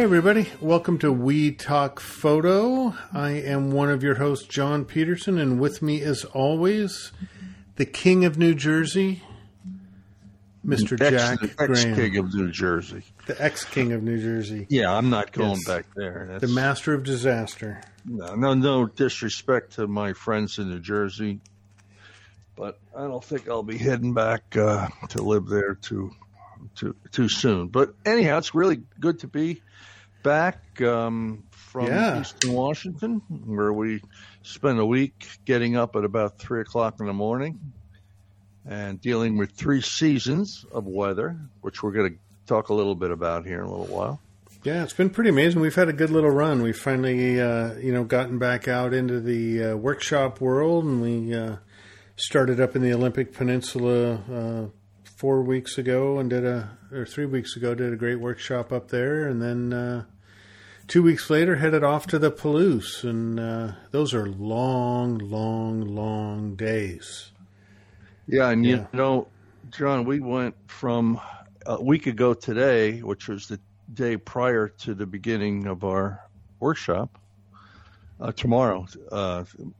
Hey everybody, welcome to We Talk Photo. I am one of your hosts, John Peterson, and with me as always, the King of New Jersey, Mr. Jack Graham. The ex-King of New Jersey. The ex-King of New Jersey. Yeah, I'm not going back there. That's, the master of disaster. No disrespect to my friends in New Jersey, but I don't think I'll be heading back to live there too soon. But anyhow, it's really good to be back from Eastern Washington, where we spent a week getting up at about 3 o'clock in the morning and dealing with three seasons of weather, which we're going to talk a little bit about here in a little while. Yeah, it's been pretty amazing. We've had a good little run. We've finally, gotten back out into the workshop world, and we started up in the Olympic Peninsula 4 weeks ago and 3 weeks ago, did a great workshop up there. And then 2 weeks later, headed off to the Palouse. And those are long, long, long days. Yeah, and you know, John, we went from a week ago today, which was the day prior to the beginning of our workshop. Tomorrow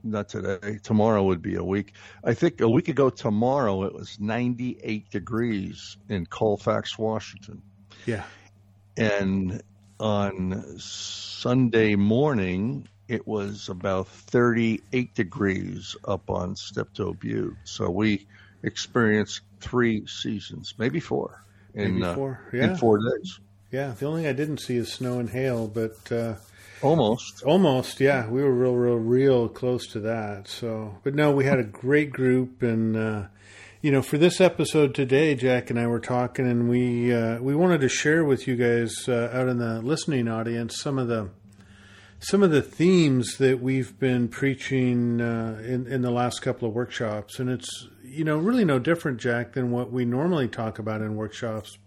would be a week. I think a week ago tomorrow, it was 98 degrees in Colfax, Washington. Yeah. And on Sunday morning, it was about 38 degrees up on Steptoe Butte. So we experienced three seasons, maybe four. In 4 days. Yeah. The only thing I didn't see is snow and hail, but... Almost, yeah. We were real close to that. So, but no, we had a great group, and for this episode today, Jack and I were talking, and we wanted to share with you guys out in the listening audience some of the themes that we've been preaching in the last couple of workshops, and it's really no different, Jack, than what we normally talk about in workshops,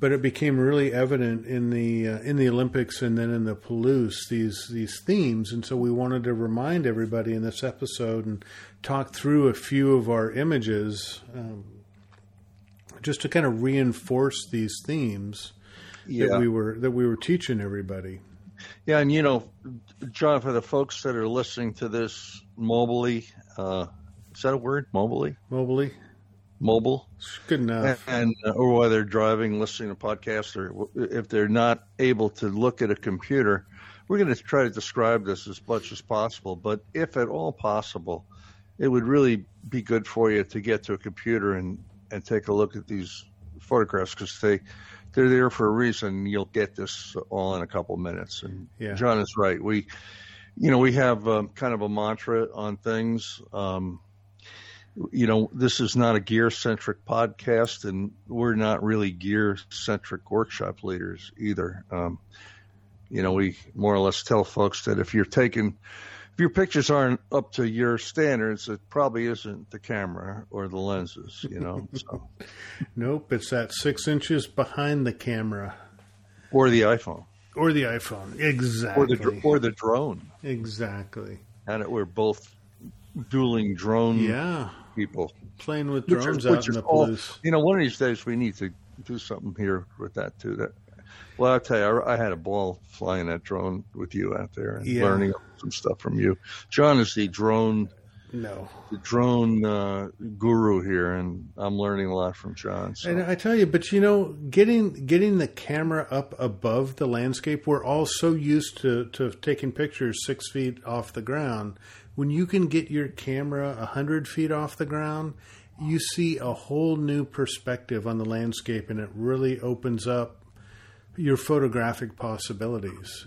But it became really evident in the Olympics and then in the Palouse, these themes. And so we wanted to remind everybody in this episode and talk through a few of our images just to kind of reinforce these themes that we were teaching everybody. Yeah, and John, for the folks that are listening to this mobily, is that a word? Mobily. Mobile. Good enough. And or while they're driving, listening to podcasts, or if they're not able to look at a computer, we're going to try to describe this as much as possible. But if at all possible, it would really be good for you to get to a computer and take a look at these photographs, because they're there for a reason. You'll get this all in a couple minutes. And John is right. We have kind of a mantra on things. This is not a gear-centric podcast, and we're not really gear-centric workshop leaders either. We more or less tell folks that if your pictures aren't up to your standards, it probably isn't the camera or the lenses, So. Nope, it's that 6 inches behind the camera. Or the iPhone. Exactly. Or the drone. Exactly. And we're both dueling drone people. Playing with drones out in the Palouse. One of these days we need to do something here with that too. I'll tell you, I had a ball flying that drone with you out there and learning some stuff from you. John is the drone guru here, and I'm learning a lot from John. So. And I tell you, but getting the camera up above the landscape, we're all so used to taking pictures 6 feet off the ground. When you can get your camera 100 feet off the ground, you see a whole new perspective on the landscape, and it really opens up your photographic possibilities.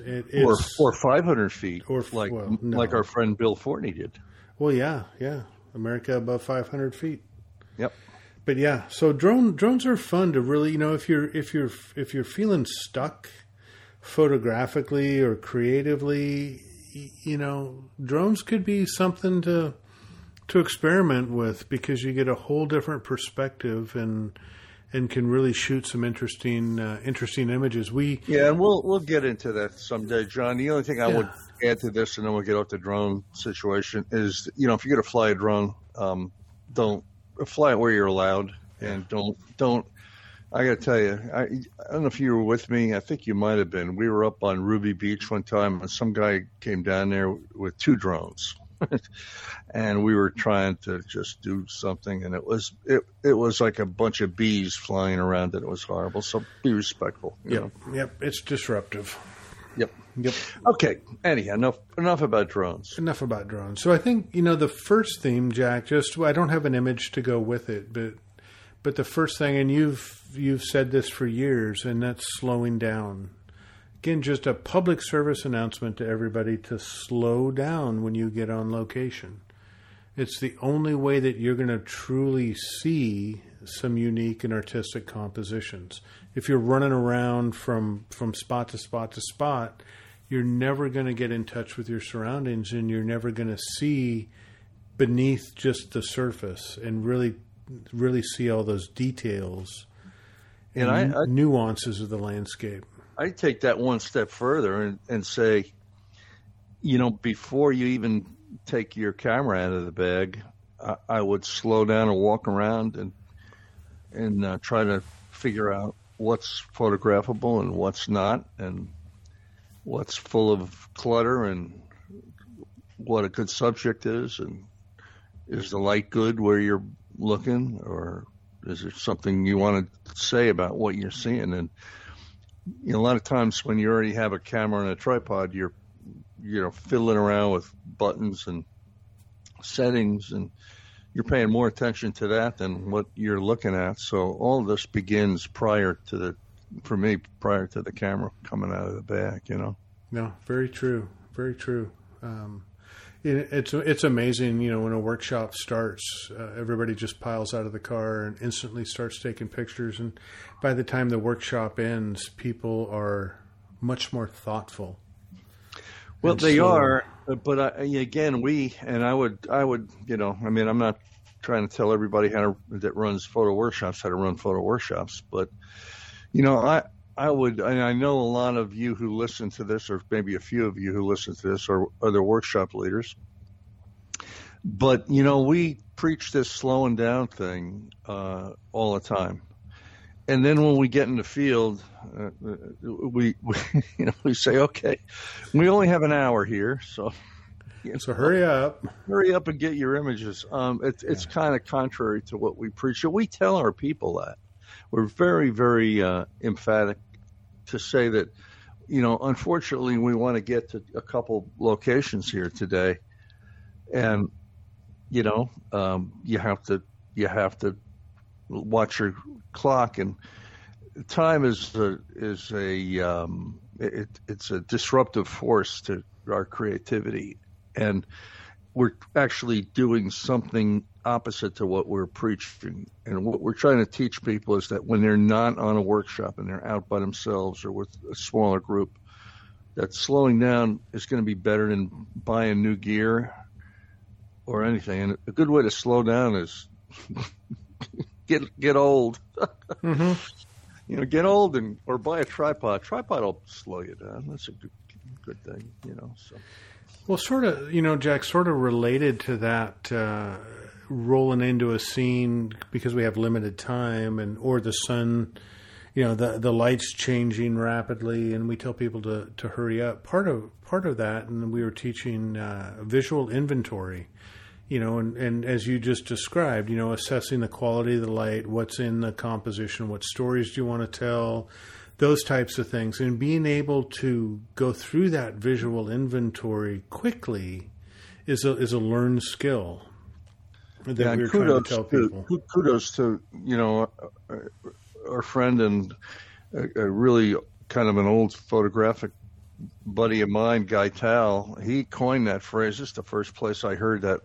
Or 500 feet, like our friend Bill Fortney did. Well, yeah. America above 500 feet. Yep. But yeah, so drones are fun to really, if you're feeling stuck photographically or creatively, drones could be something to experiment with, because you get a whole different perspective and can really shoot some interesting images. And we'll get into that someday, John. The only thing I would add to this, and then we'll get off the drone situation, is if you're going to fly a drone, don't fly it where you're allowed, and don't I got to tell you, I don't know if you were with me. I think you might have been. We were up on Ruby Beach one time, and some guy came down there with two drones, and we were trying to just do something, and it was like a bunch of bees flying around, and it was horrible. So be respectful. Yep. It's disruptive. Yep. Okay. Anyhow, enough about drones. So I think the first theme, Jack. I don't have an image to go with it, but the first thing, and you've said this for years, and that's slowing down. Again, just a public service announcement to everybody to slow down when you get on location. It's the only way that you're going to truly see some unique and artistic compositions. If you're running around from spot to spot to spot, you're never going to get in touch with your surroundings, and you're never going to see beneath just the surface and really see all those details and nuances of the landscape. I take that one step further and say, before you even take your camera out of the bag, I would slow down and walk around and try to figure out what's photographable and what's not, and what's full of clutter, and what a good subject is, and is the light good where you're looking, or is there something you want to say about what you're seeing? And a lot of times when you already have a camera and a tripod, you're fiddling around with buttons and settings, and you're paying more attention to that than what you're looking at. So all this begins prior to the camera coming out of the bag. No, very true. It's amazing, when a workshop starts, everybody just piles out of the car and instantly starts taking pictures. And by the time the workshop ends, people are much more thoughtful. Well, they are, but I'm not trying to tell everybody that runs photo workshops how to run photo workshops, but I know a lot of you who listen to this, or maybe a few of you who listen to this, are other workshop leaders. But we preach this slowing down thing all the time, and then when we get in the field, we say, okay, we only have an hour here, so hurry up and get your images. It's kind of contrary to what we preach. We tell our people that. We're very, very emphatic to say that, unfortunately, we want to get to a couple locations here today, and you have to watch your clock, and time is a disruptive force to our creativity, and we're actually doing something opposite to what we're preaching. And what we're trying to teach people is that when they're not on a workshop and they're out by themselves or with a smaller group, that slowing down is going to be better than buying new gear or anything. And a good way to slow down is get old. Mm-hmm. Get old or buy a tripod. Tripod will slow you down. That's a good thing, so. Well, sort of, Jack, sort of related to that, rolling into a scene because we have limited time, and or the sun, the light's changing rapidly, and we tell people to hurry up. Part of that, and we were teaching visual inventory, and as you just described, assessing the quality of the light, what's in the composition, what stories do you want to tell, those types of things, and being able to go through that visual inventory quickly is a learned skill. Yeah, we kudos to people. Kudos to our friend and a really kind of an old photographic buddy of mine, Guy Tal. He coined that phrase. It's the first place I heard that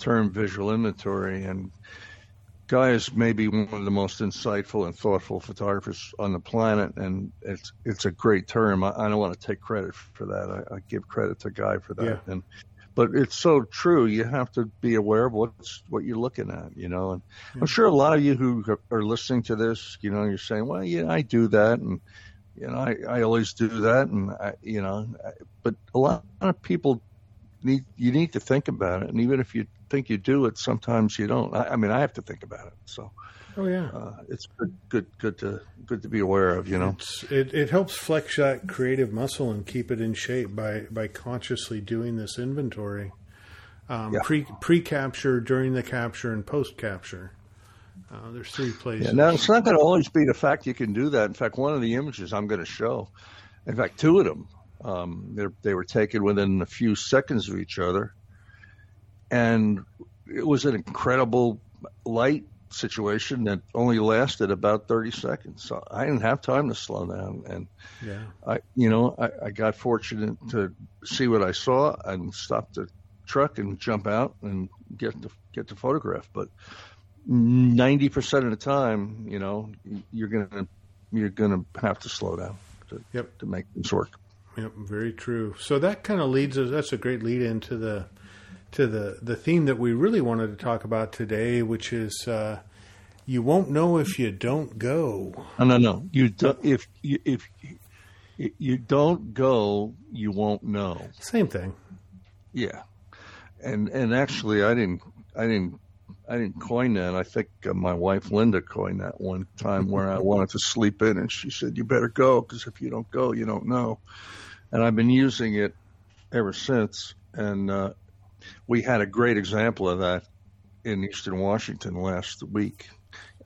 term, visual inventory. And Guy is maybe one of the most insightful and thoughtful photographers on the planet, and it's a great term. I don't want to take credit for that. I give credit to Guy for that. Yeah. But it's so true. You have to be aware of what you're looking at, And I'm sure a lot of you who are listening to this, you're saying, well, yeah, I do that, and I always do that, and but a lot of people you need to think about it. And even if you think you do it, sometimes you don't. I mean, I have to think about it. So, it's good to be aware of. You know, it helps flex that creative muscle and keep it in shape by consciously doing this inventory, pre-capture, during the capture, and post-capture. There's three places. Yeah, now, it's not going to always be the fact you can do that. In fact, one of the images I'm going to show, in fact, two of them, they were taken within a few seconds of each other. And it was an incredible light situation that only lasted about 30 seconds. So I didn't have time to slow down. And, I got fortunate to see what I saw and stop the truck and jump out and get the photograph. But 90% of the time, you're gonna have to slow down to make things work. Yep, very true. So that kind of leads us. That's a great lead into the theme that we really wanted to talk about today, which is you won't know if you don't go. No. If you don't go, you won't know. Same thing. Yeah, and actually, I didn't coin that. I think my wife, Linda, coined that one time where I wanted to sleep in, and she said, you better go, because if you don't go, you don't know. And I've been using it ever since. And we had a great example of that in Eastern Washington last week.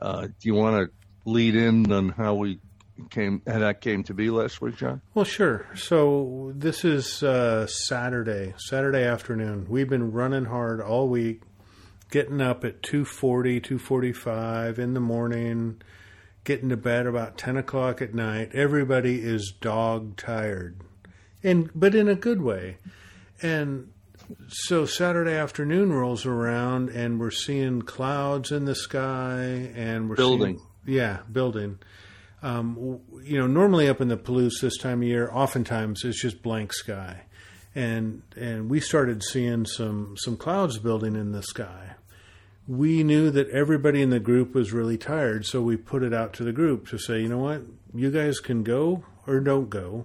Do you want to lead in on how that came to be last week, John? Well, sure. So this is Saturday afternoon. We've been running hard all week. Getting up at 2:40, 2:45 in the morning, getting to bed about 10 o'clock at night. Everybody is dog tired, but in a good way. And so Saturday afternoon rolls around, and we're seeing clouds in the sky, and we're building. Normally up in the Palouse this time of year, oftentimes it's just blank sky, and we started seeing some clouds building in the sky. We knew that everybody in the group was really tired, so we put it out to the group to say, you know what, you guys can go or don't go,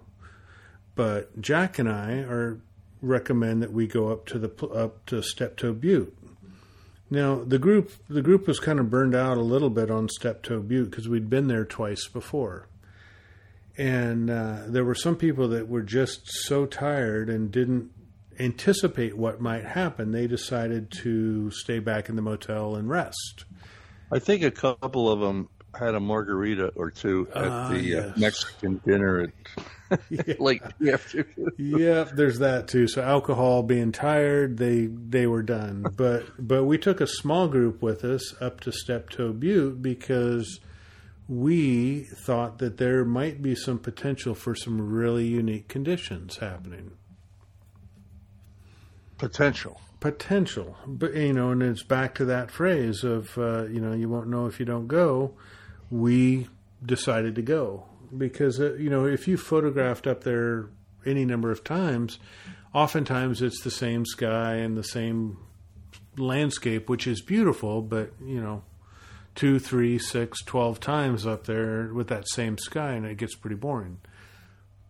but Jack and I recommend that we go up to Steptoe Butte. Now, the group was kind of burned out a little bit on Steptoe Butte because we'd been there twice before. And there were some people that were just so tired and didn't anticipate what might happen. They decided to stay back in the motel and rest. I think a couple of them had a margarita or two at Mexican dinner at late afternoon. Yeah, there's that too. So alcohol, being tired, they were done. But we took a small group with us up to Steptoe Butte because we thought that there might be some potential for some really unique conditions happening. Potential. But, and it's back to that phrase of, you won't know if you don't go. We decided to go because, if you photographed up there any number of times, oftentimes it's the same sky and the same landscape, which is beautiful, but, 2, 3, 6, 12 times up there with that same sky, and it gets pretty boring.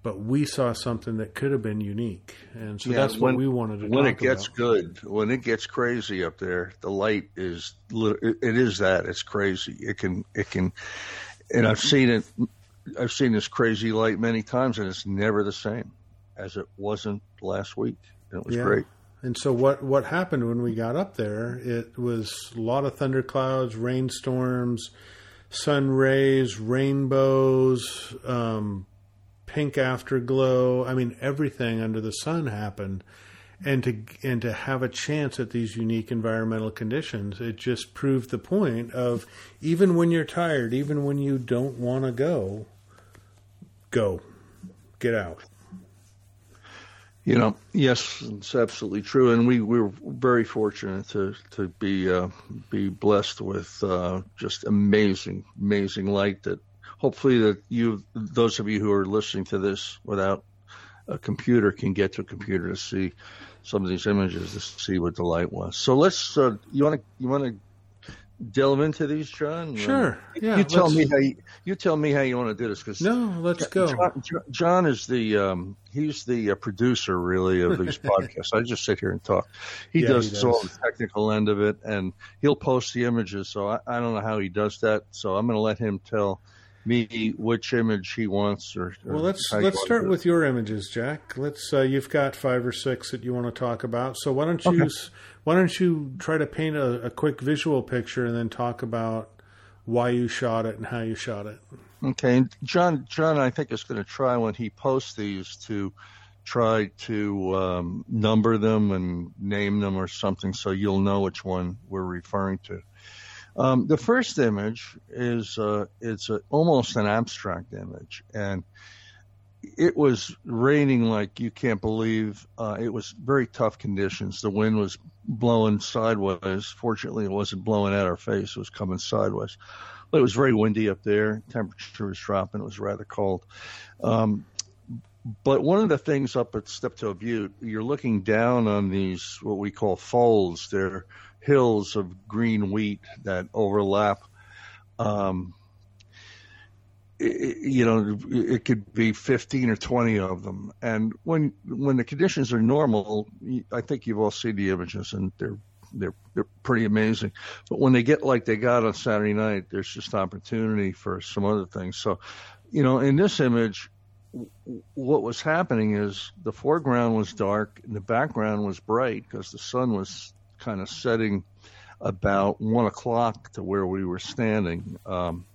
But we saw something that could have been unique, and so that's what we wanted to talk about. When it gets good, when it gets crazy up there, the light is it's crazy. It can, and I've seen it. I've seen this crazy light many times, and it's never the same as it wasn't last week. And it was great. And so what happened when we got up there, it was a lot of thunderclouds, rainstorms, sun rays, rainbows, pink afterglow. I mean, everything under the sun happened. And to have a chance at these unique environmental conditions, it just proved the point of even when you're tired, even when you don't want to go. Get out. Yes, it's absolutely true, and we were very fortunate to be blessed with just amazing light that hopefully those of you who are listening to this without a computer can get to a computer to see some of these images, to see what the light was. So let's you want to delve into these, John? Sure. Yeah, you tell me how you want to do this. Cause let's go. John is he's the producer really of these podcasts. I just sit here and talk. He does all the technical end of it, and he'll post the images. So I don't know how he does that. So I'm going to let him tell me which image he wants. Let's start with your images, Jack. Let's you've got 5 or 6 that you want to talk about. So why don't you try to paint a quick visual picture and then talk about why you shot it and how you shot it. Okay, and John, I think is going to try when he posts these to try to number them and name them or something, so you'll know which one we're referring to. The first image is almost an abstract image, and it was raining like you can't believe. It was very tough conditions. The wind was blowing sideways. Fortunately, it wasn't blowing at our face. It was coming sideways. But it was very windy up there. Temperature was dropping. It was rather cold. But one of the things up at Steptoe Butte, you're looking down on these what we call folds. They're hills of green wheat that overlap. It could be 15 or 20 of them. And when the conditions are normal, I think you've all seen the images, and they're pretty amazing. But when they get like they got on Saturday night, there's just opportunity for some other things. So, in this image, what was happening is the foreground was dark and the background was bright because the sun was kind of setting about 1 o'clock to where we were standing, 1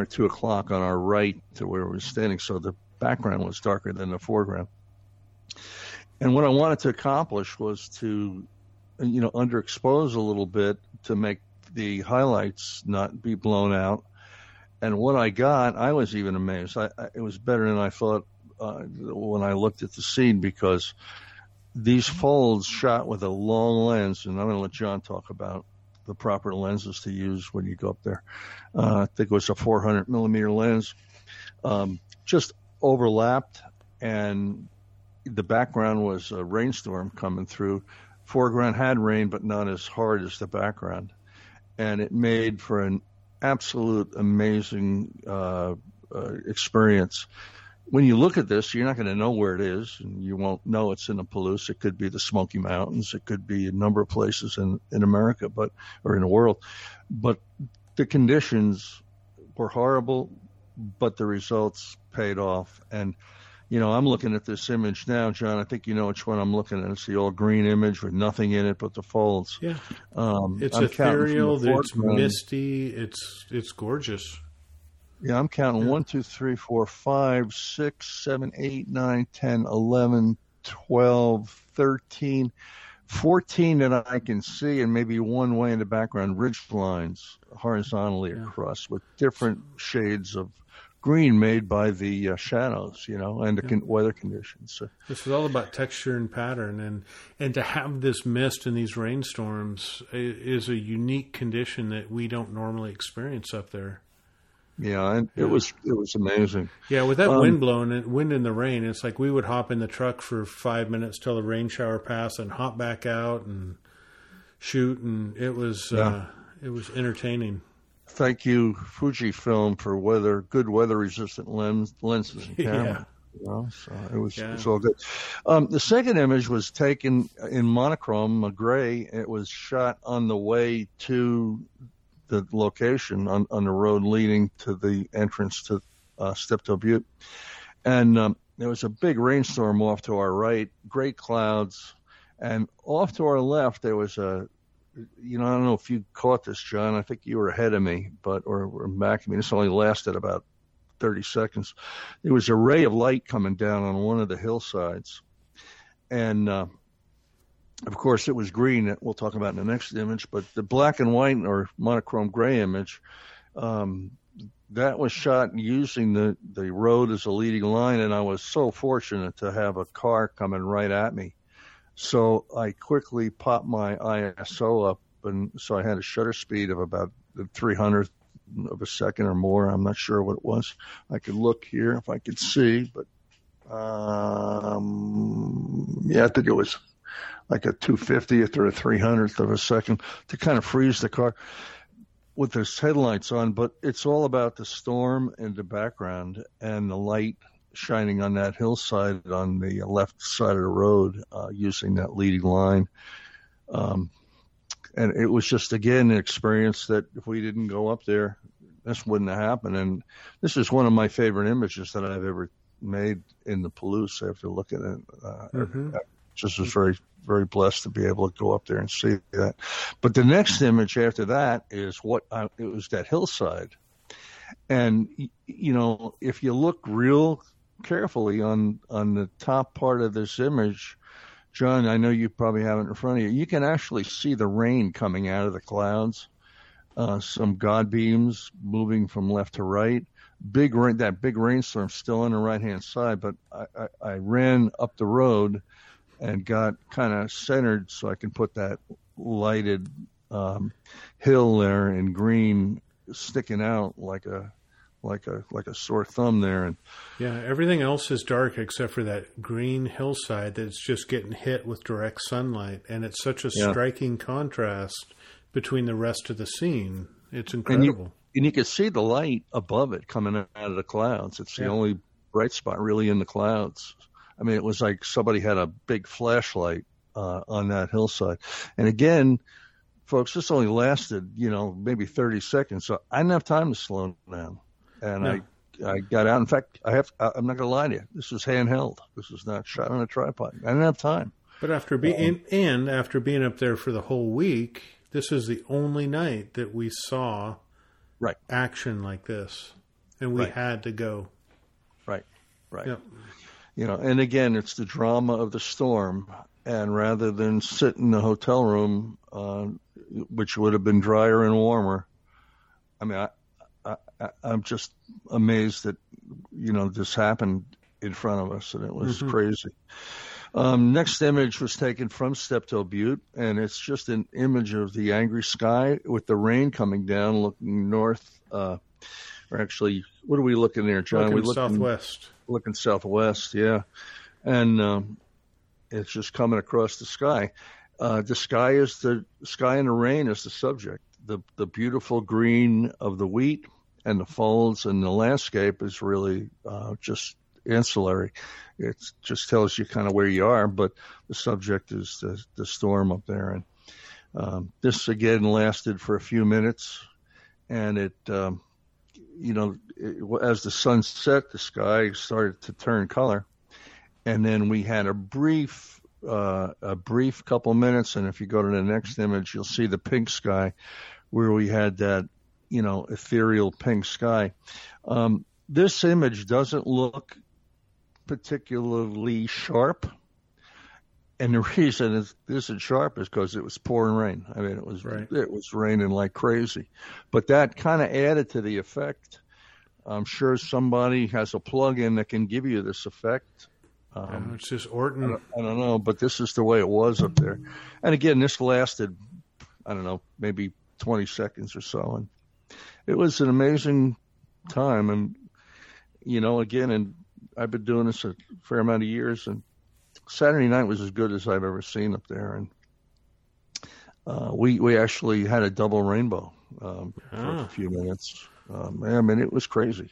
or 2 o'clock on our right to where we were standing. So the background was darker than the foreground. And what I wanted to accomplish was to, underexpose a little bit to make the highlights not be blown out. And what I got, I was even amazed. It was better than I thought when I looked at the scene, because these folds shot with a long lens, and I'm going to let John talk about the proper lenses to use when you go up there. I think it was a 400 millimeter lens, just overlapped, and the background was a rainstorm coming through. Foreground had rain, but not as hard as the background. And it made for an absolute amazing experience. When you look at this, you're not going to know where it is, and you won't know it's in the Palouse. It could be the Smoky Mountains. It could be a number of places in America, or in the world. But the conditions were horrible, but the results paid off. And, I'm looking at this image now, John. I think you know which one I'm looking at. It's the old green image with nothing in it but the folds. Yeah. It's ethereal. It's misty. It's gorgeous. Yeah, I'm counting 1, 2, 3, 4, 5, 6, 7, 8, 9, 10, 11, 12, 13, 14 that I can see, and maybe one way in the background, ridge lines horizontally across with different shades of green made by the shadows, and the weather conditions. So. This is all about texture and pattern, and to have this mist and these rainstorms is a unique condition that we don't normally experience up there. Yeah, and it was amazing. Yeah, with that wind in the rain, it's like we would hop in the truck for 5 minutes till the rain shower passed, and hop back out and shoot, and it was entertaining. Thank you, Fujifilm, for good weather resistant lenses and camera. Yeah. So it was all good. The second image was taken in monochrome, gray. It was shot on the way to the location on the road leading to the entrance to Steptoe Butte. And there was a big rainstorm off to our right, great clouds. And off to our left, there was I don't know if you caught this, John. I think you were ahead of me, or back of me. This only lasted about 30 seconds. There was a ray of light coming down on one of the hillsides. And, of course, it was green that we'll talk about in the next image, but the black and white or monochrome gray image, that was shot using the road as a leading line, and I was so fortunate to have a car coming right at me. So I quickly popped my ISO up, and so I had a shutter speed of about the 300th of a second or more. I'm not sure what it was. I could look here if I could see, but I think it was like a 250th or a 300th of a second to kind of freeze the car. with their headlights on, but it's all about the storm in the background and the light shining on that hillside on the left side of the road, using that leading line. And it was just, again, an experience that if we didn't go up there, this wouldn't have happened. And this is one of my favorite images that I've ever made in the Palouse after looking at it. I just was very, very blessed to be able to go up there and see that. But the next image after that is it was that hillside. And, you know, if you look real carefully on the top part of this image, John, I know you probably have it in front of you. You can actually see the rain coming out of the clouds, some god beams moving from left to right. Big rain, that big rainstorm still on the right-hand side, but I ran up the road and got kind of centered so I can put that lighted hill there in green sticking out like a sore thumb there. And yeah, everything else is dark except for that green hillside that's just getting hit with direct sunlight, and it's such a striking contrast between the rest of the scene. It's incredible. And you can see the light above it coming out of the clouds. It's the only bright spot really in the clouds. I mean, it was like somebody had a big flashlight on that hillside. And again, folks, this only lasted, maybe 30 seconds. So I didn't have time to slow down. And I got out. In fact, I'm not going to lie to you. This was handheld. This was not shot on a tripod. I didn't have time. But after being up there for the whole week, this is the only night that we saw action like this, and we had to go. Right. Yep. And again, it's the drama of the storm. And rather than sit in the hotel room, which would have been drier and warmer, I mean, I'm just amazed that, this happened in front of us, and it was crazy. Next image was taken from Steptoe Butte, and it's just an image of the angry sky with the rain coming down, looking north. Actually, what are we looking there, John? We're southwest. Looking southwest, yeah. And it's just coming across the sky. The sky and the rain is the subject. The beautiful green of the wheat and the folds and the landscape is really just ancillary. It just tells you kind of where you are, but the subject is the storm up there. And this again lasted for a few minutes, and it, as the sun set, the sky started to turn color, and then we had a brief couple minutes. And if you go to the next image, you'll see the pink sky, where we had that, ethereal pink sky. This image doesn't look particularly sharp. And the reason it isn't sharp is because it was pouring rain. I mean, it was raining like crazy, but that kind of added to the effect. I'm sure somebody has a plug-in that can give you this effect. It's just Orton. I don't know, but this is the way it was up there. And again, this lasted, I don't know, maybe 20 seconds or so. And it was an amazing time. And, and I've been doing this a fair amount of years, and Saturday night was as good as I've ever seen up there. And we actually had a double rainbow for a few minutes. I mean, it was crazy.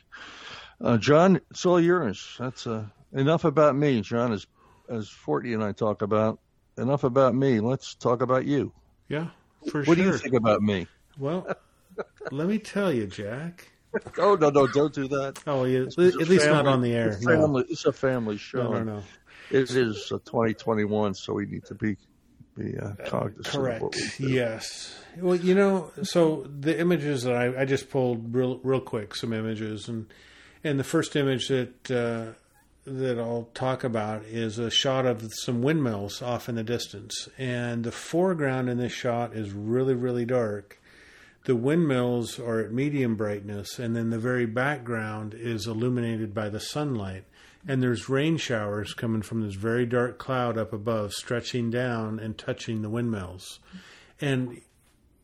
John, it's all yours. That's enough about me, John. As Fortney and I talk about, enough about me. Let's talk about you. Yeah, for sure. What do you think about me? Well, let me tell you, Jack. Oh, no, don't do that. Oh, yeah, at least not on the air. It's a family show. No. It is 2021, so we need to be cognizant. Correct. Of what we do. Yes. Well, so the images that I just pulled real quick, some images, and the first image that I'll talk about is a shot of some windmills off in the distance, and the foreground in this shot is really, really dark. The windmills are at medium brightness, and then the very background is illuminated by the sunlight. And there's rain showers coming from this very dark cloud up above, stretching down and touching the windmills. And,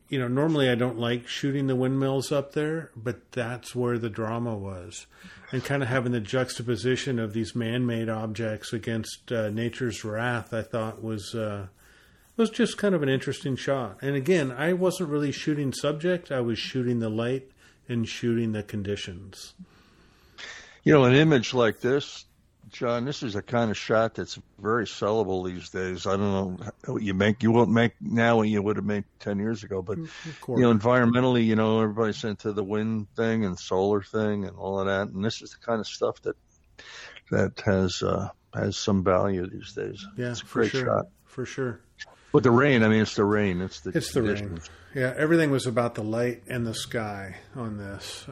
normally I don't like shooting the windmills up there, but that's where the drama was. And kind of having the juxtaposition of these man-made objects against nature's wrath, I thought was was just kind of an interesting shot. And again, I wasn't really shooting subject. I was shooting the light and shooting the conditions. You know, an image like this, John, this is a kind of shot that's very sellable these days. I don't know what you make. You won't make now what you would have made 10 years ago. But, you know, environmentally, you know, everybody's into the wind thing and solar thing and all of that. And this is the kind of stuff that has some value these days. Yeah, it's a great shot. For sure. But the rain, I mean, it's the rain. It's the rain. Yeah, everything was about the light and the sky on this.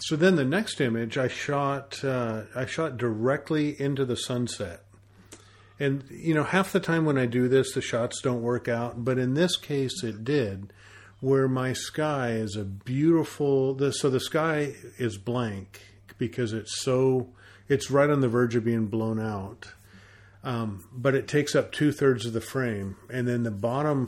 So then the next image I shot directly into the sunset. And, you know, half the time when I do this, the shots don't work out. But in this case, it did, where my sky is a beautiful... So the sky is blank because it's right on the verge of being blown out. But it takes up 2/3 of the frame. And then the bottom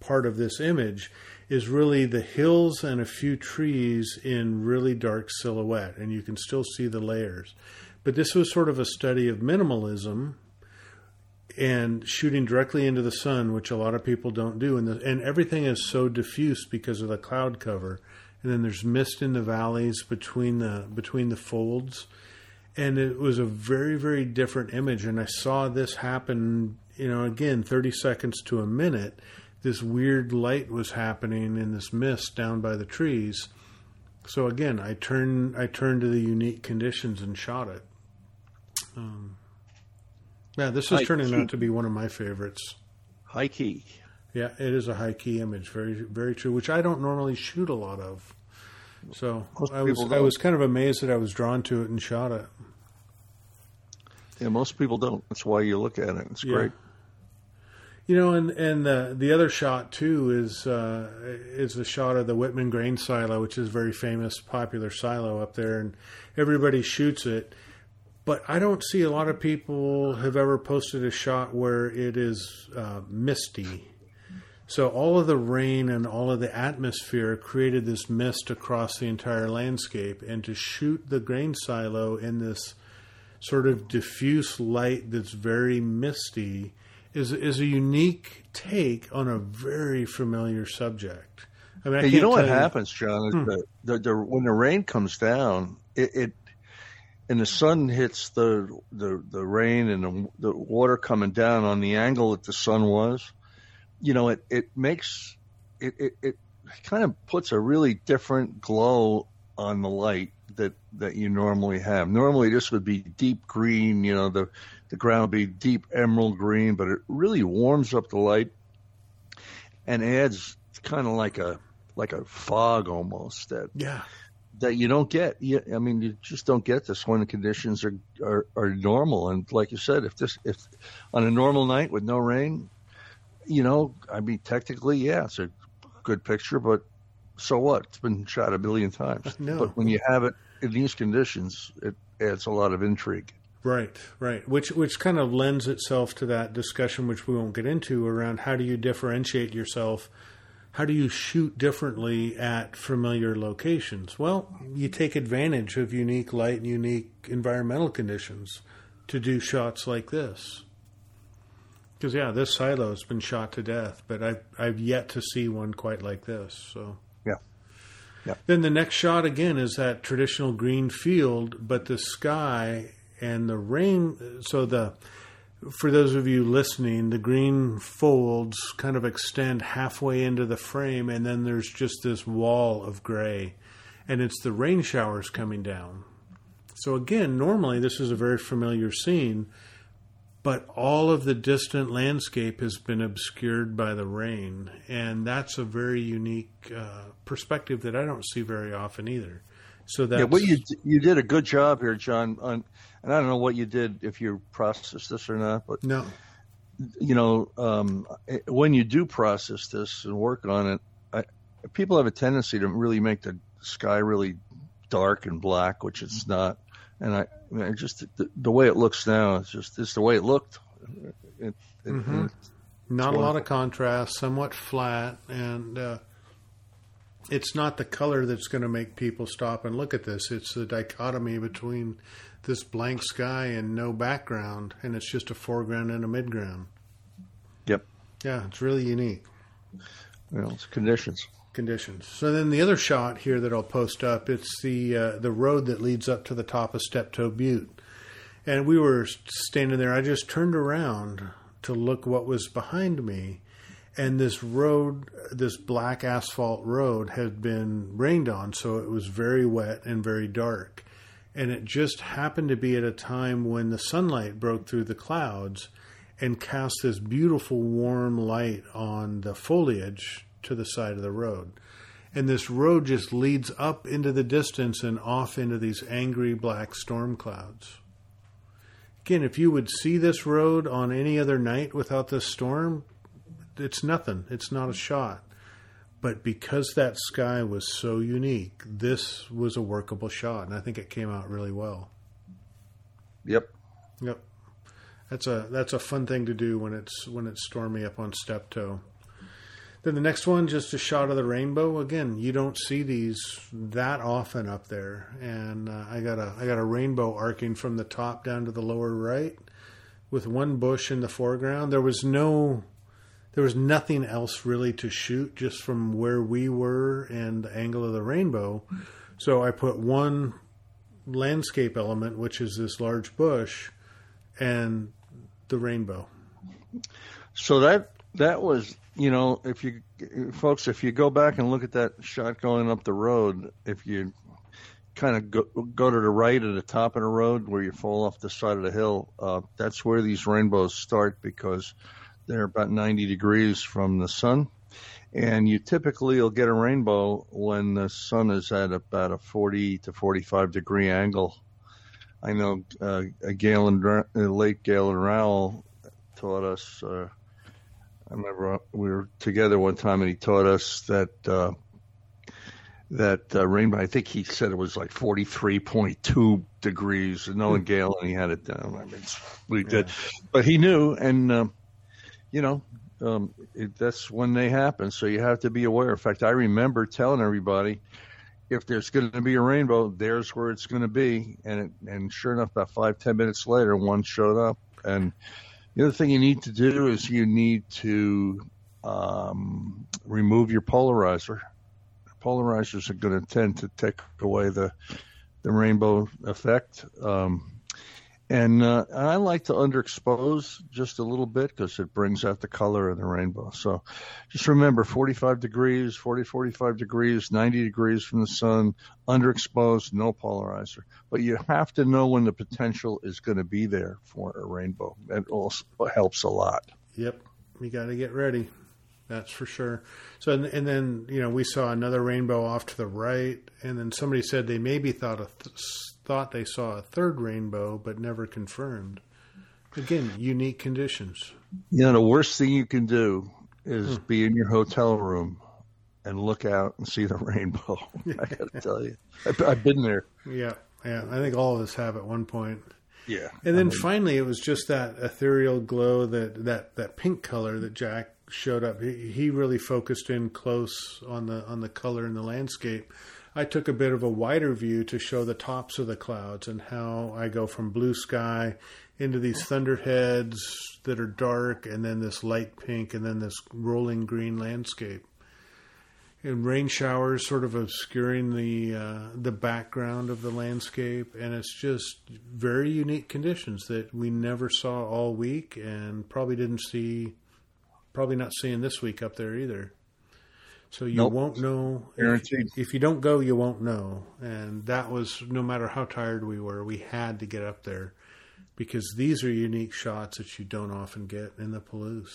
part of this image is really the hills and a few trees in really dark silhouette, and you can still see the layers. But this was sort of a study of minimalism and shooting directly into the sun, which a lot of people don't do. And everything is so diffuse because of the cloud cover. And then there's mist in the valleys between the folds. And it was a very, very different image. And I saw this happen, you know, again, 30 seconds to a minute. This weird light was happening in this mist down by the trees. So again, I turned to the unique conditions and shot it. This is turning out to be one of my favorites. High key. Yeah, it is a high key image. Very, very true, which I don't normally shoot a lot of. So I was kind of amazed that I was drawn to it and shot it. Yeah, most people don't. That's why you look at it. It's great. You know, and the other shot too is the shot of the Whitman grain silo, which is a very famous, popular silo up there, and everybody shoots it. But I don't see a lot of people have ever posted a shot where it is misty. So all of the rain and all of the atmosphere created this mist across the entire landscape, and to shoot the grain silo in this sort of diffuse light that's very misty is a unique take on a very familiar subject. I mean, you know what happens, John? When the rain comes down, it and the sun hits the rain and the water coming down on the angle that the sun was. You know, it makes it kind of puts a really different glow on the light that you normally have. Normally, this would be deep green. You know, the ground would be deep emerald green, but it really warms up the light and adds kind of like a fog almost that you don't get. I mean, you just don't get this when the conditions are normal. And like you said, if on a normal night with no rain, you know, I mean, technically, yeah, it's a good picture, but so what? It's been shot a billion times. No. But when you have it in these conditions, it adds a lot of intrigue. Right. Which kind of lends itself to that discussion, which we won't get into, around how do you differentiate yourself? How do you shoot differently at familiar locations? Well, you take advantage of unique light and unique environmental conditions to do shots like this. Because, yeah, this silo has been shot to death, but I've yet to see one quite like this. So yeah. Then the next shot, again, is that traditional green field, but the sky... And the rain, for those of you listening, the green folds kind of extend halfway into the frame, and then there's just this wall of gray, and it's the rain showers coming down. So again, normally this is a very familiar scene, but all of the distant landscape has been obscured by the rain, and that's a very unique perspective that I don't see very often either. So that's... Yeah, well, you did a good job here, John. And I don't know what you did, if you processed this or not, but no, you know, when you do process this and work on it, people have a tendency to really make the sky really dark and black, which it's not. And I just the way it looks now, it's the way it looked. Not a lot of contrast, somewhat flat, and it's not the color that's going to make people stop and look at this. It's the dichotomy between this blank sky and no background, and it's just a foreground and a midground. Yep. Yeah, it's really unique. Well, it's conditions. So then the other shot here that I'll post up, it's the road that leads up to the top of Steptoe Butte. And we were standing there. I just turned around to look what was behind me. And this road, this black asphalt road, had been rained on, so it was very wet and very dark. And it just happened to be at a time when the sunlight broke through the clouds and cast this beautiful warm light on the foliage to the side of the road. And this road just leads up into the distance and off into these angry black storm clouds. Again, if you would see this road on any other night without this storm, it's nothing. It's not a shot. But because that sky was so unique, this was a workable shot, and I think it came out really well. Yep. That's a fun thing to do when it's stormy up on Steptoe. Then the next one, just a shot of the rainbow. Again, you don't see these that often up there, and I got a rainbow arcing from the top down to the lower right, with one bush in the foreground. There was nothing else really to shoot just from where we were and the angle of the rainbow. So I put one landscape element, which is this large bush, and the rainbow. So that was, you know, if you go back and look at that shot going up the road, if you kind of go to the right at the top of the road where you fall off the side of the hill, that's where these rainbows start, because they're about 90 degrees from the sun, and you typically will get a rainbow when the sun is at about a 40 to 45 degree angle. I know Lake Galen Rowell taught us, I remember we were together one time, and he taught us that rainbow, I think he said it was like 43.2 degrees. No, in Galen, he had it down. I mean, we did. But he knew, and that's when they happen. So you have to be aware. In fact, I remember telling everybody, if there's going to be a rainbow, there's where it's going to be. And sure enough, about 5-10 minutes later, one showed up. And the other thing you need to do is you need to remove your polarizer. Polarizers are going to tend to take away the rainbow effect. And I like to underexpose just a little bit, because it brings out the color of the rainbow. So just remember, 45 degrees, 40, 45 degrees, 90 degrees from the sun, underexposed, no polarizer. But you have to know when the potential is going to be there for a rainbow. That also helps a lot. Yep. You got to get ready. That's for sure. So, and then, you know, we saw another rainbow off to the right, and then somebody said they maybe thought they saw a third rainbow, but never confirmed. Again, unique conditions. You know, the worst thing you can do is be in your hotel room and look out and see the rainbow. I got to tell you, I've been there. Yeah. I think all of us have at one point. Yeah. And then finally, it was just that ethereal glow, that pink color that Jack showed up. He really focused in close on the color in the landscape. I took a bit of a wider view to show the tops of the clouds and how I go from blue sky into these thunderheads that are dark, and then this light pink, and then this rolling green landscape. And rain showers sort of obscuring the background of the landscape, and it's just very unique conditions that we never saw all week, and probably not seeing this week up there either. So you won't know. Guaranteed. If you don't go, you won't know. And that was, no matter how tired we were, we had to get up there, because these are unique shots that you don't often get in the Palouse.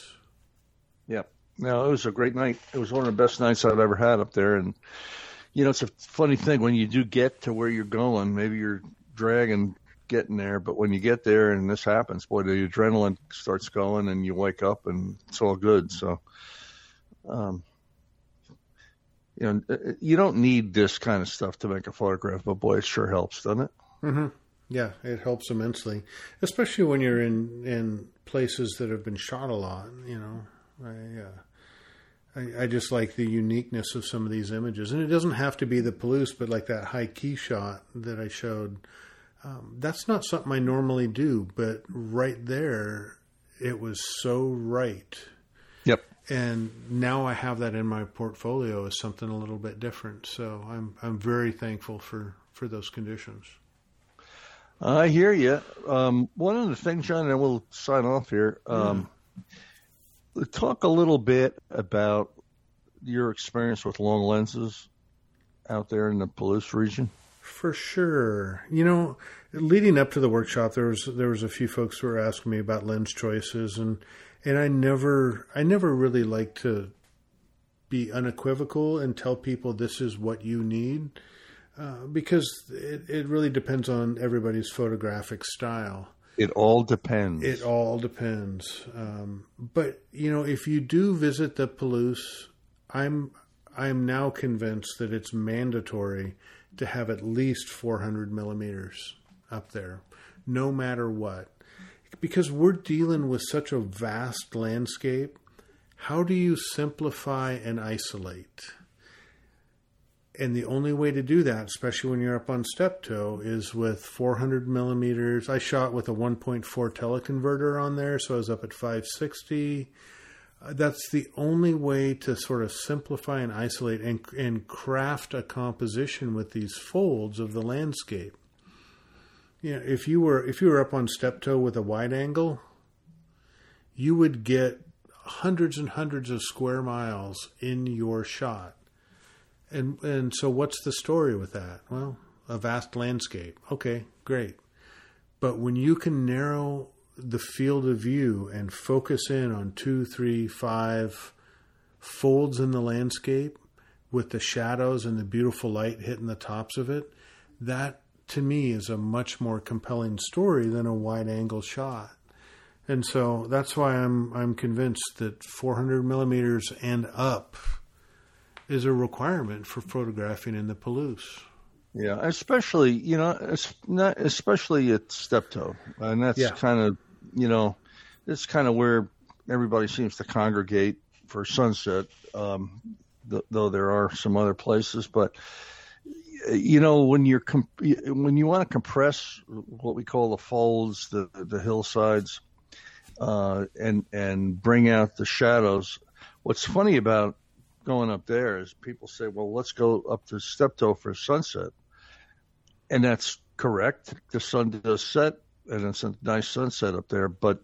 Yep. No, it was a great night. It was one of the best nights I've ever had up there. And, you know, it's a funny thing. When you do get to where you're going, maybe you're dragging getting there, but when you get there and this happens, boy, the adrenaline starts going and you wake up and it's all good. So, you know, you don't need this kind of stuff to make a photograph, but boy, it sure helps, doesn't it? Mm-hmm. Yeah, it helps immensely, especially when you're in places that have been shot a lot. You know, I just like the uniqueness of some of these images, and it doesn't have to be the Palouse, but like that high key shot that I showed. That's not something I normally do, but right there, it was so right. Yep. And now I have that in my portfolio as something a little bit different. So I'm very thankful for those conditions. I hear you. One of the things, John, and we'll sign off here. Talk a little bit about your experience with long lenses out there in the Palouse region. For sure. You know, leading up to the workshop, there was a few folks who were asking me about lens choices, and I never really like to be unequivocal and tell people this is what you need, because it really depends on everybody's photographic style. It all depends. But, you know, if you do visit the Palouse, I'm now convinced that it's mandatory to have at least 400 millimeters up there, no matter what. Because we're dealing with such a vast landscape, how do you simplify and isolate? And the only way to do that, especially when you're up on Steptoe, is with 400 millimeters. I shot with a 1.4 teleconverter on there, so I was up at 560. That's the only way to sort of simplify and isolate and craft a composition with these folds of the landscape. You know, if you were up on Steptoe with a wide angle, you would get hundreds and hundreds of square miles in your shot. And so what's the story with that? Well, a vast landscape. Okay, great. But when you can narrow the field of view and focus in on 2, 3, 5 folds in the landscape with the shadows and the beautiful light hitting the tops of it, that to me is a much more compelling story than a wide angle shot. And so that's why I'm convinced that 400 millimeters and up is a requirement for photographing in the Palouse. Yeah, especially, you know, it's not especially at Steptoe. And that's kind of, you know, it's kind of where everybody seems to congregate for sunset, though there are some other places. But, you know, when you want to compress what we call the folds, the hillsides, and bring out the shadows, what's funny about going up there is people say, well, let's go up to Steptoe for sunset. And that's correct. The sun does set, and it's a nice sunset up there. But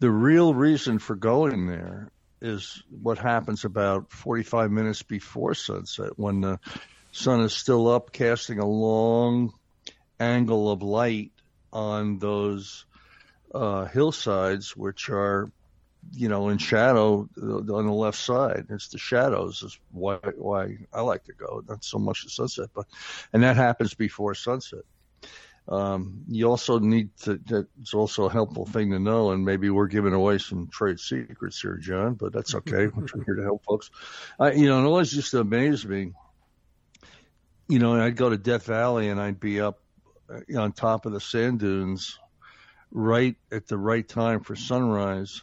the real reason for going there is what happens about 45 minutes before sunset, when the sun is still up, casting a long angle of light on those hillsides, which are, you know, in shadow on the left side. It's the shadows is why I like to go, not so much the sunset, and that happens before sunset. You also need to, that's also a helpful thing to know. And maybe we're giving away some trade secrets here, John, but that's okay. I'm here to help folks. You know, it always used to amaze me, you know, I'd go to Death Valley and I'd be up on top of the sand dunes right at the right time for sunrise.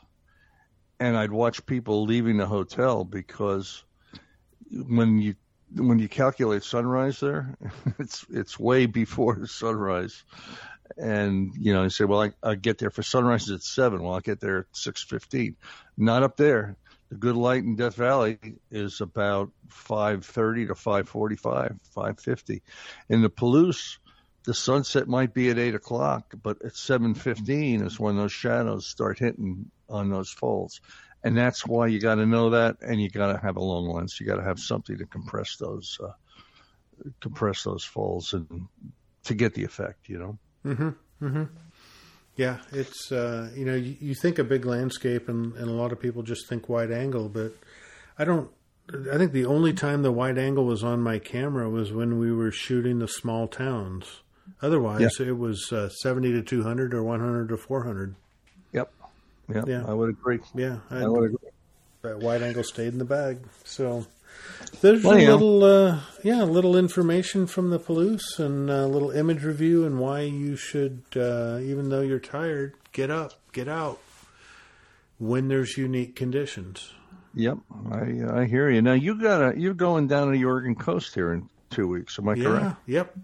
And I'd watch people leaving the hotel, because when you calculate sunrise there, it's way before sunrise. And, you know, you say, well, I get there for sunrise at 7. Well, I'll get there at 6:15. Not up there. The good light in Death Valley is about 5:30 to 5:45, 5:50. In the Palouse, the sunset might be at 8 o'clock, but at 7:15 is when those shadows start hitting on those folds. And that's why you got to know that, and you got to have a long lens. You got to have something to compress those folds and to get the effect, you know? Mm-hmm. Mm-hmm. Yeah. It's, you know, you think a big landscape, and a lot of people just think wide angle, but I think the only time the wide angle was on my camera was when we were shooting the small towns. Otherwise, It was 70 to 200 or 100 to 400. Yep. Yeah, I would agree. Yeah, I would agree. That wide angle stayed in the bag. So there's a little information from the Palouse, and a little image review, and why you should, even though you're tired, get up, get out when there's unique conditions. Yep, I hear you. Now you're going down to the Oregon coast here in 2 weeks. Am I correct? Yep.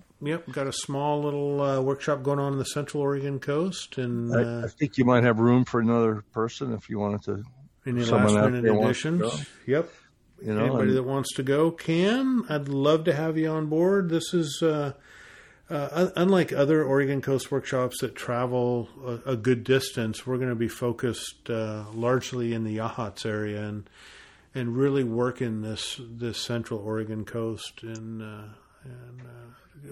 Got a small little workshop going on the Central Oregon coast, and I think you might have room for another person if you wanted to. Any last minute additions? Yep. You know, anybody that wants to go can. I'd love to have you on board. This is unlike other Oregon Coast workshops that travel a good distance. We're going to be focused largely in the Yachats area and really work in this central Oregon coast and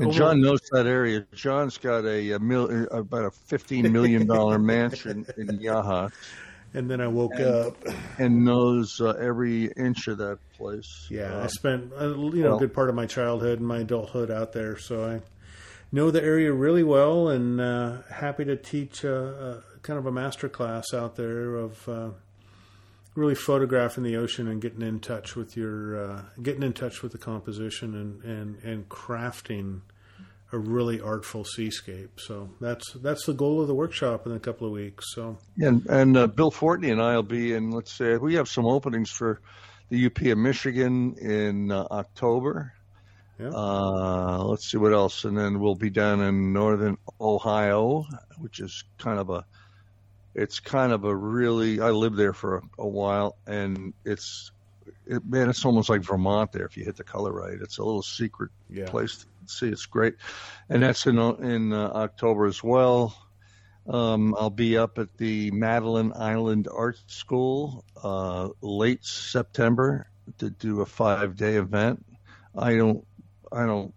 John knows that area. John's got about a $15 million mansion in Yachats. And then I woke up and knows every inch of that place. Yeah, I spent a good part of my childhood and my adulthood out there, so I know the area really well, and happy to teach a kind of a master class out there of really photographing the ocean and getting in touch with the composition and crafting a really artful seascape. So that's the goal of the workshop in a couple of weeks. So and Bill Fortney and I will be in, let's say, we have some openings for the UP of Michigan in October. Yeah. Let's see what else. And then we'll be down in northern Ohio, which is really, I lived there for a while, and it's almost like Vermont there if you hit the color right. It's a little secret place to see. It's great. And that's in October as well. I'll be up at the Madeline Island Art School late September to do a 5-day event. I don't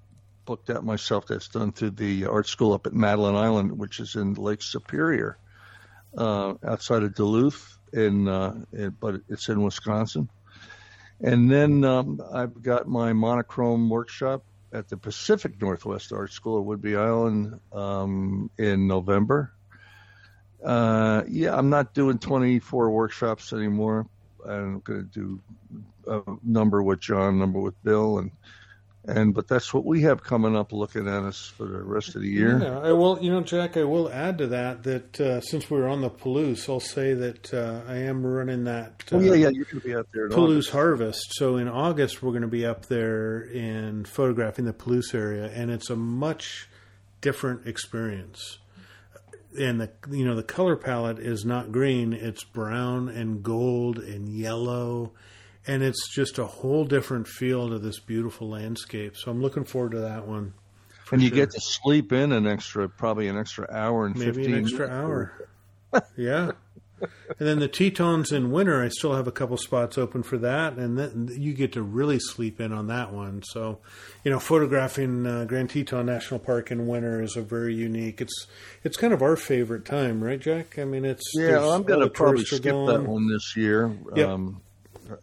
book that myself. That's done through the art school up at Madeline Island, which is in Lake Superior, outside of Duluth, but it's in Wisconsin. And then I've got my monochrome workshop at the Pacific Northwest Art School at Woodby Island in November. I'm not doing 24 workshops anymore. I'm going to do a number with John, number with Bill, but that's what we have coming up looking at us for the rest of the year. Yeah, Jack, I will add to that since we were on the Palouse, I'll say that I am running that you're going to be out there in Palouse Harvest. So in August, we're going to be up there and photographing the Palouse area, and it's a much different experience. And the color palette is not green, it's brown and gold and yellow, and it's just a whole different feel to this beautiful landscape. So I'm looking forward to that one. And you get to sleep in probably an extra hour and 15 minutes. Maybe an extra hour. Yeah. And then the Tetons in winter, I still have a couple spots open for that, and then you get to really sleep in on that one. So, photographing Grand Teton National Park in winter is a very unique. It's kind of our favorite time, right, Jack? I mean, I'm going to probably skip that one this year. Yep.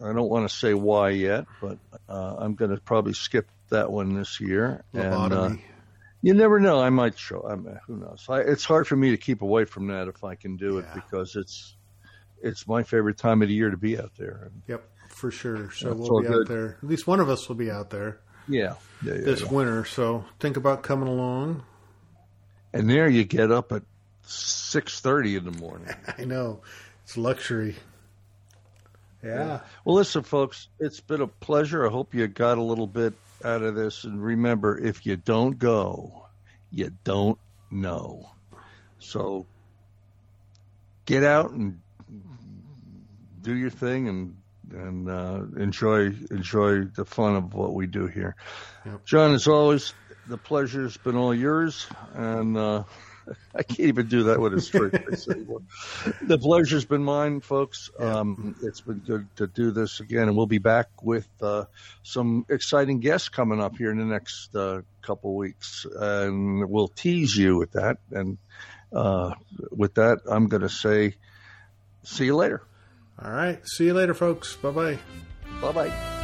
I don't want to say why yet, but I'm going to probably skip that one this year. Lobotomy. And you never know. I might show. Who knows? It's hard for me to keep away from that if I can do it, because it's my favorite time of the year to be out there. Yep, for sure. So we'll be out there. At least one of us will be out there. Yeah. This winter. So think about coming along. And there you get up at 6:30 in the morning. I know. It's luxury. Yeah. Well, listen, folks, it's been a pleasure. I hope you got a little bit out of this, and remember, if you don't go, you don't know. So get out and do your thing, and enjoy the fun of what we do here. Yep. John, as always, the pleasure's been all yours, and I can't even do that with a straight face anymore. The pleasure's been mine, folks. Yeah. It's been good to do this again, and we'll be back with some exciting guests coming up here in the next couple weeks, and we'll tease you with that. And with that, I'm going to say see you later. All right. See you later, folks. Bye-bye. Bye-bye.